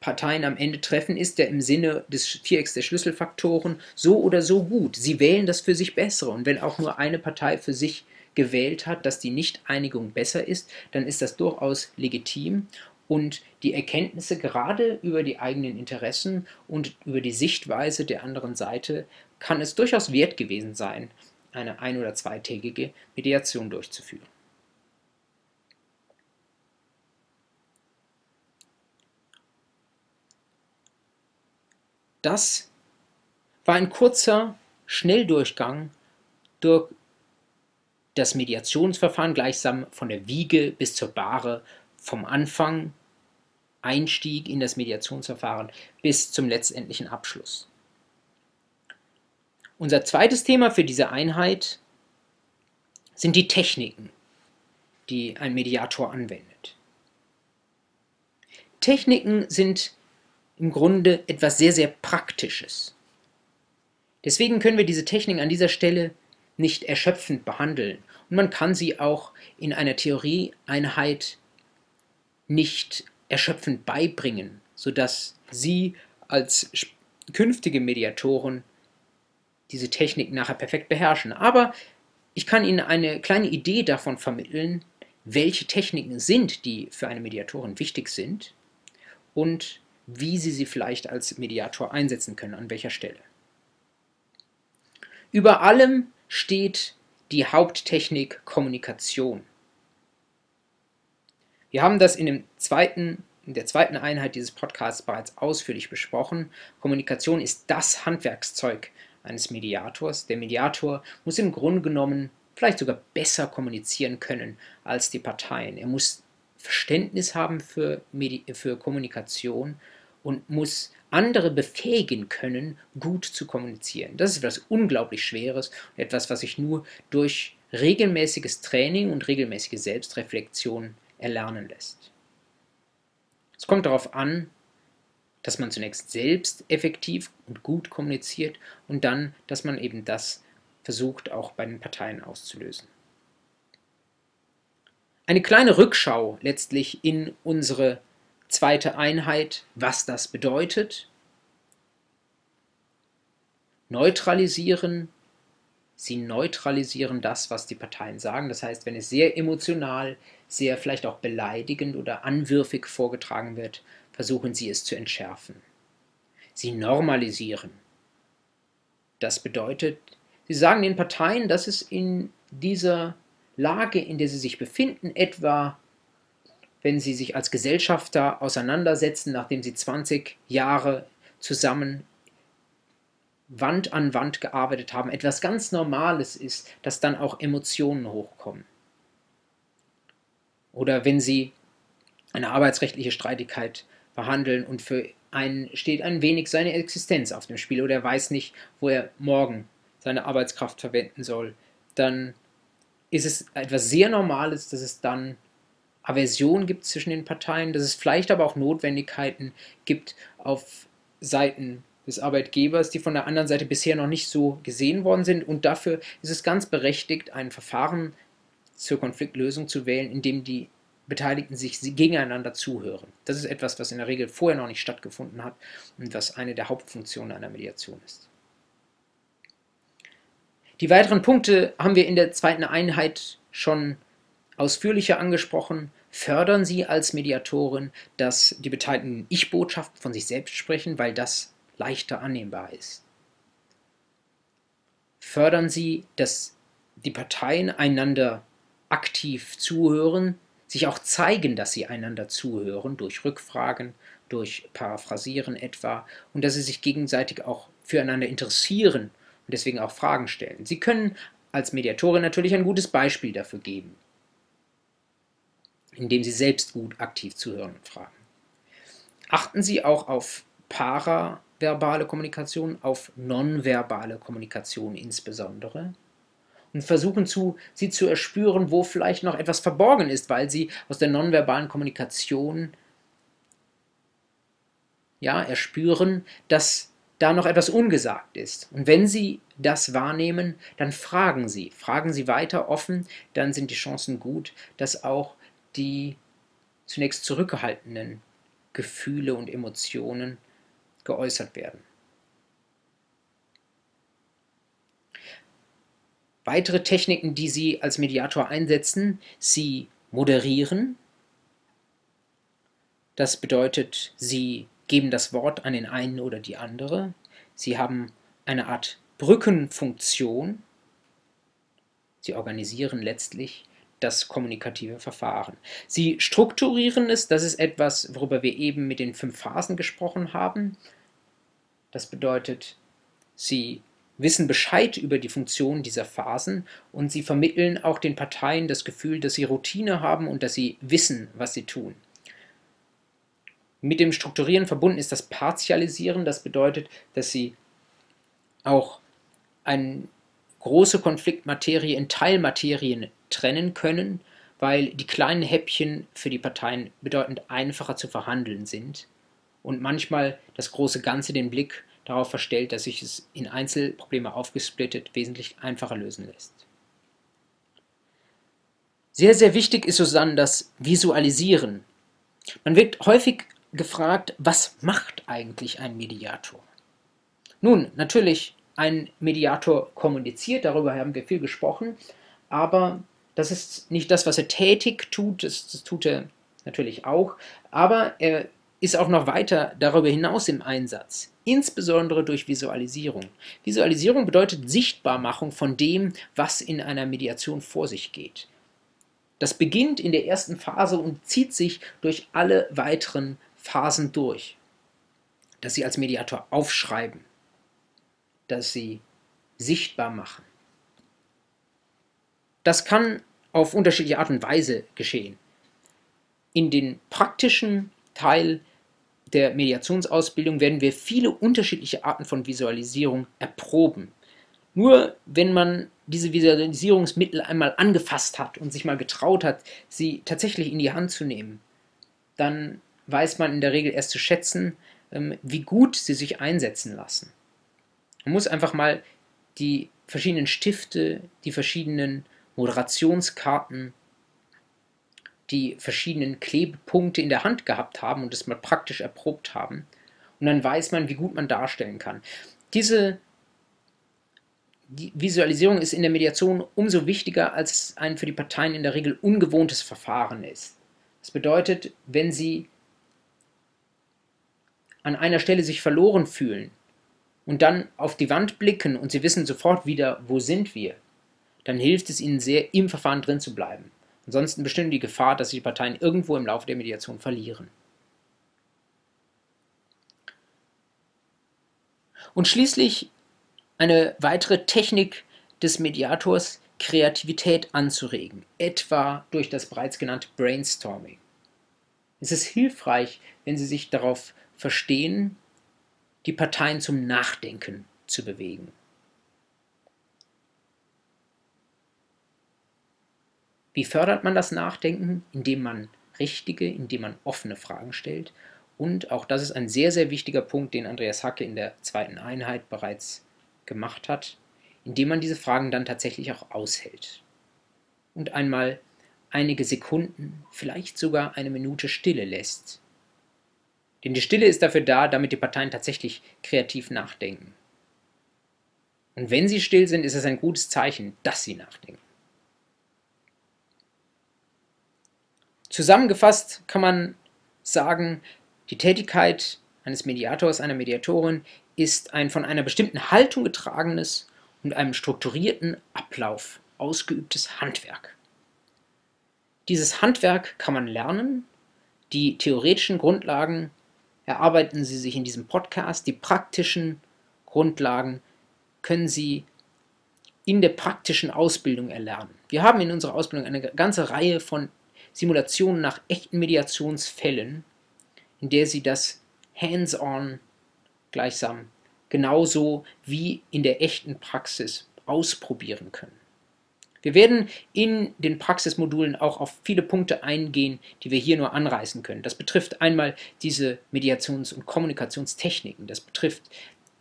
Parteien am Ende treffen, ist ja im Sinne des Vierecks der Schlüsselfaktoren so oder so gut. Sie wählen das für sich Bessere. Und wenn auch nur eine Partei für sich gewählt hat, dass die Nichteinigung besser ist, dann ist das durchaus legitim und die Erkenntnisse gerade über die eigenen Interessen und über die Sichtweise der anderen Seite kann es durchaus wert gewesen sein, eine ein- oder zweitägige Mediation durchzuführen. Das war ein kurzer Schnelldurchgang durch das Mediationsverfahren, gleichsam von der Wiege bis zur Bahre, vom Anfang, Einstieg in das Mediationsverfahren bis zum letztendlichen Abschluss. Unser zweites Thema für diese Einheit sind die Techniken, die ein Mediator anwendet. Techniken sind im Grunde etwas sehr, sehr Praktisches. Deswegen können wir diese Techniken an dieser Stelle nicht erschöpfend behandeln. Und man kann sie auch in einer Theorieeinheit nicht erschöpfend beibringen, sodass Sie als künftige Mediatoren diese Technik nachher perfekt beherrschen. Aber ich kann Ihnen eine kleine Idee davon vermitteln, welche Techniken sind, die für eine Mediatorin wichtig sind und wie Sie sie vielleicht als Mediator einsetzen können, an welcher Stelle. Über allem steht die Haupttechnik Kommunikation. Wir haben das in der zweiten Einheit dieses Podcasts bereits ausführlich besprochen. Kommunikation ist das Handwerkszeug eines Mediators. Der Mediator muss im Grunde genommen vielleicht sogar besser kommunizieren können als die Parteien. Er muss Verständnis haben für Kommunikation und muss andere befähigen können, gut zu kommunizieren. Das ist etwas unglaublich Schweres und etwas, was sich nur durch regelmäßiges Training und regelmäßige Selbstreflexion erlernen lässt. Es kommt darauf an, dass man zunächst selbst effektiv und gut kommuniziert und dann, dass man eben das versucht, auch bei den Parteien auszulösen. Eine kleine Rückschau letztlich in unsere zweite Einheit, was das bedeutet. Neutralisieren. Sie neutralisieren das, was die Parteien sagen. Das heißt, wenn es sehr emotional, sehr vielleicht auch beleidigend oder anwürfig vorgetragen wird, versuchen Sie es zu entschärfen. Sie normalisieren. Das bedeutet, Sie sagen den Parteien, dass es in dieser Lage, in der sie sich befinden, etwa wenn sie sich als Gesellschafter auseinandersetzen, nachdem sie 20 Jahre zusammen Wand an Wand gearbeitet haben, etwas ganz Normales ist, dass dann auch Emotionen hochkommen. Oder wenn sie eine arbeitsrechtliche Streitigkeit behandeln und für einen steht ein wenig seine Existenz auf dem Spiel oder er weiß nicht, wo er morgen seine Arbeitskraft verwenden soll, dann ist es etwas sehr Normales, dass es dann Aversion gibt zwischen den Parteien, dass es vielleicht aber auch Notwendigkeiten gibt auf Seiten des Arbeitgebers, die von der anderen Seite bisher noch nicht so gesehen worden sind. Und dafür ist es ganz berechtigt, ein Verfahren zur Konfliktlösung zu wählen, in dem die Beteiligten sich gegeneinander zuhören. Das ist etwas, was in der Regel vorher noch nicht stattgefunden hat und was eine der Hauptfunktionen einer Mediation ist. Die weiteren Punkte haben wir in der zweiten Einheit schon ausführlicher angesprochen. Fördern Sie als Mediatorin, dass die Beteiligten Ich-Botschaften von sich selbst sprechen, weil das leichter annehmbar ist. Fördern Sie, dass die Parteien einander aktiv zuhören, sich auch zeigen, dass sie einander zuhören, durch Rückfragen, durch Paraphrasieren etwa, und dass sie sich gegenseitig auch füreinander interessieren und deswegen auch Fragen stellen. Sie können als Mediatorin natürlich ein gutes Beispiel dafür geben, indem Sie selbst gut aktiv zuhören und fragen. Achten Sie auch auf paraverbale Kommunikation, auf nonverbale Kommunikation insbesondere und versuchen, Sie zu erspüren, wo vielleicht noch etwas verborgen ist, weil Sie aus der nonverbalen Kommunikation ja, erspüren, dass da noch etwas ungesagt ist. Und wenn Sie das wahrnehmen, dann fragen Sie. Fragen Sie weiter offen, dann sind die Chancen gut, dass auch die zunächst zurückgehaltenen Gefühle und Emotionen geäußert werden. Weitere Techniken, die Sie als Mediator einsetzen: Sie moderieren. Das bedeutet, sie geben das Wort an den einen oder die andere. Sie haben eine Art Brückenfunktion. Sie organisieren letztlich das kommunikative Verfahren. Sie strukturieren es. Das ist etwas, worüber wir eben mit den 5 Phasen gesprochen haben. Das bedeutet, sie wissen Bescheid über die Funktion dieser Phasen und sie vermitteln auch den Parteien das Gefühl, dass sie Routine haben und dass sie wissen, was sie tun. Mit dem Strukturieren verbunden ist das Partialisieren. Das bedeutet, dass sie auch eine große Konfliktmaterie in Teilmaterien trennen können, weil die kleinen Häppchen für die Parteien bedeutend einfacher zu verhandeln sind und manchmal das große Ganze den Blick darauf verstellt, dass sich es in Einzelprobleme aufgesplittet wesentlich einfacher lösen lässt. Sehr, sehr wichtig ist, Susanne, das Visualisieren. Man wird häufig gefragt, was macht eigentlich ein Mediator? Nun, natürlich, ein Mediator kommuniziert, darüber haben wir viel gesprochen, aber das ist nicht das, was er tätig tut, das tut er natürlich auch, aber er ist auch noch weiter darüber hinaus im Einsatz, insbesondere durch Visualisierung. Visualisierung bedeutet Sichtbarmachung von dem, was in einer Mediation vor sich geht. Das beginnt in der ersten Phase und zieht sich durch alle weiteren Phasen durch. Dass Sie als Mediator aufschreiben, dass Sie sichtbar machen. Das kann auf unterschiedliche Art und Weise geschehen. In den praktischen Teil der Mediationsausbildung werden wir viele unterschiedliche Arten von Visualisierung erproben. Nur wenn man diese Visualisierungsmittel einmal angefasst hat und sich mal getraut hat, sie tatsächlich in die Hand zu nehmen, dann weiß man in der Regel erst zu schätzen, wie gut sie sich einsetzen lassen. Man muss einfach mal die verschiedenen Stifte, die verschiedenen Moderationskarten, die verschiedenen Klebepunkte in der Hand gehabt haben und das mal praktisch erprobt haben. Und dann weiß man, wie gut man darstellen kann. Die Visualisierung ist in der Mediation umso wichtiger, als es ein für die Parteien in der Regel ungewohntes Verfahren ist. Das bedeutet, wenn sie an einer Stelle sich verloren fühlen und dann auf die Wand blicken und sie wissen sofort wieder, wo sind wir, dann hilft es ihnen sehr, im Verfahren drin zu bleiben. Ansonsten bestünde die Gefahr, dass die Parteien irgendwo im Laufe der Mediation verlieren. Und schließlich eine weitere Technik des Mediators, Kreativität anzuregen, etwa durch das bereits genannte Brainstorming. Es ist hilfreich, wenn Sie sich darauf verstehen, die Parteien zum Nachdenken zu bewegen. Wie fördert man das Nachdenken? Indem man offene Fragen stellt. Und auch das ist ein sehr, sehr wichtiger Punkt, den Andreas Hacke in der 2. Einheit bereits gemacht hat, indem man diese Fragen dann tatsächlich auch aushält. Und einmal einige Sekunden, vielleicht sogar eine Minute Stille lässt. Denn die Stille ist dafür da, damit die Parteien tatsächlich kreativ nachdenken. Und wenn sie still sind, ist es ein gutes Zeichen, dass sie nachdenken. Zusammengefasst kann man sagen, die Tätigkeit eines Mediators, einer Mediatorin ist ein von einer bestimmten Haltung getragenes und einem strukturierten Ablauf ausgeübtes Handwerk. Dieses Handwerk kann man lernen, die theoretischen Grundlagen erarbeiten Sie sich in diesem Podcast, die praktischen Grundlagen können Sie in der praktischen Ausbildung erlernen. Wir haben in unserer Ausbildung eine ganze Reihe von Simulationen nach echten Mediationsfällen, in der Sie das hands-on gleichsam genauso wie in der echten Praxis ausprobieren können. Wir werden in den Praxismodulen auch auf viele Punkte eingehen, die wir hier nur anreißen können. Das betrifft einmal diese Mediations- und Kommunikationstechniken. Das betrifft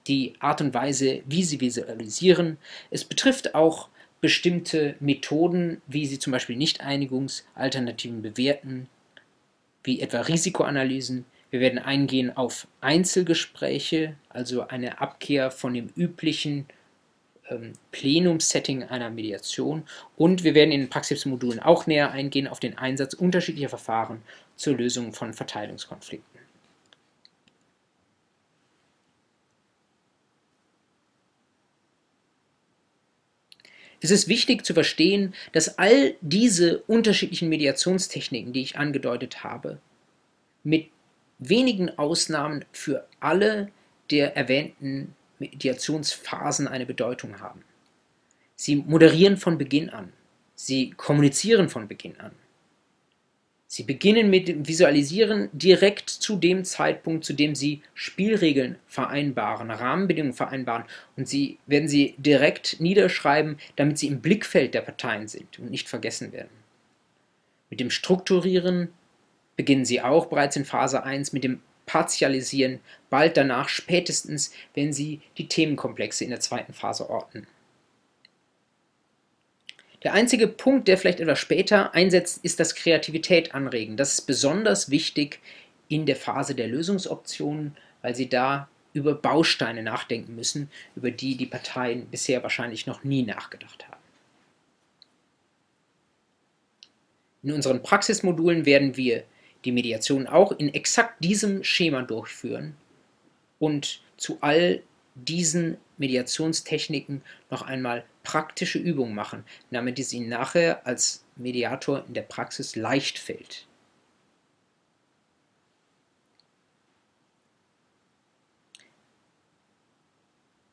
die Art und Weise, wie Sie visualisieren. Es betrifft auch bestimmte Methoden, wie Sie zum Beispiel Nichteinigungsalternativen bewerten, wie etwa Risikoanalysen. Wir werden eingehen auf Einzelgespräche, also eine Abkehr von dem üblichen Plenumssetting einer Mediation, und wir werden in den Praxismodulen auch näher eingehen auf den Einsatz unterschiedlicher Verfahren zur Lösung von Verteilungskonflikten. Es ist wichtig zu verstehen, dass all diese unterschiedlichen Mediationstechniken, die ich angedeutet habe, mit wenigen Ausnahmen für alle der erwähnten Mediationsphasen eine Bedeutung haben. Sie moderieren von Beginn an. Sie kommunizieren von Beginn an. Sie beginnen mit dem Visualisieren direkt zu dem Zeitpunkt, zu dem Sie Spielregeln vereinbaren, Rahmenbedingungen vereinbaren, und Sie werden sie direkt niederschreiben, damit sie im Blickfeld der Parteien sind und nicht vergessen werden. Mit dem Strukturieren beginnen Sie auch bereits in Phase 1, mit dem Partialisieren bald danach, spätestens, wenn Sie die Themenkomplexe in der zweiten Phase ordnen. Der einzige Punkt, der vielleicht etwas später einsetzt, ist das Kreativität anregen. Das ist besonders wichtig in der Phase der Lösungsoptionen, weil Sie da über Bausteine nachdenken müssen, über die die Parteien bisher wahrscheinlich noch nie nachgedacht haben. In unseren Praxismodulen werden wir die Mediation auch in exakt diesem Schema durchführen und zu all diesen Mediationstechniken noch einmal praktische Übungen machen, damit es Ihnen nachher als Mediator in der Praxis leicht fällt.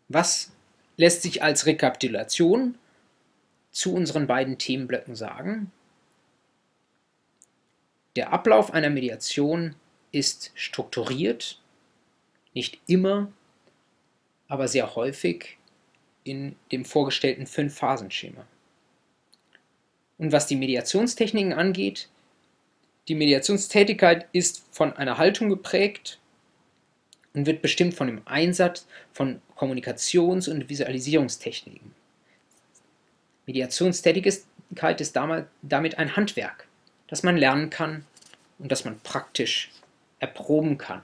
Was lässt sich als Rekapitulation zu unseren beiden Themenblöcken sagen? Der Ablauf einer Mediation ist strukturiert, nicht immer, aber sehr häufig in dem vorgestellten 5-Phasen-Schema. Und was die Mediationstechniken angeht, die Mediationstätigkeit ist von einer Haltung geprägt und wird bestimmt von dem Einsatz von Kommunikations- und Visualisierungstechniken. Mediationstätigkeit ist damit ein Handwerk, das man lernen kann und das man praktisch erproben kann.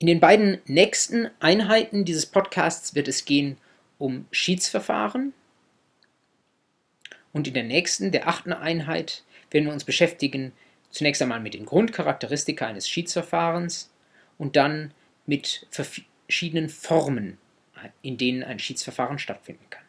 In den beiden nächsten Einheiten dieses Podcasts wird es gehen um Schiedsverfahren, und in der nächsten, der 8. Einheit, werden wir uns beschäftigen zunächst einmal mit den Grundcharakteristika eines Schiedsverfahrens und dann mit verschiedenen Formen, in denen ein Schiedsverfahren stattfinden kann.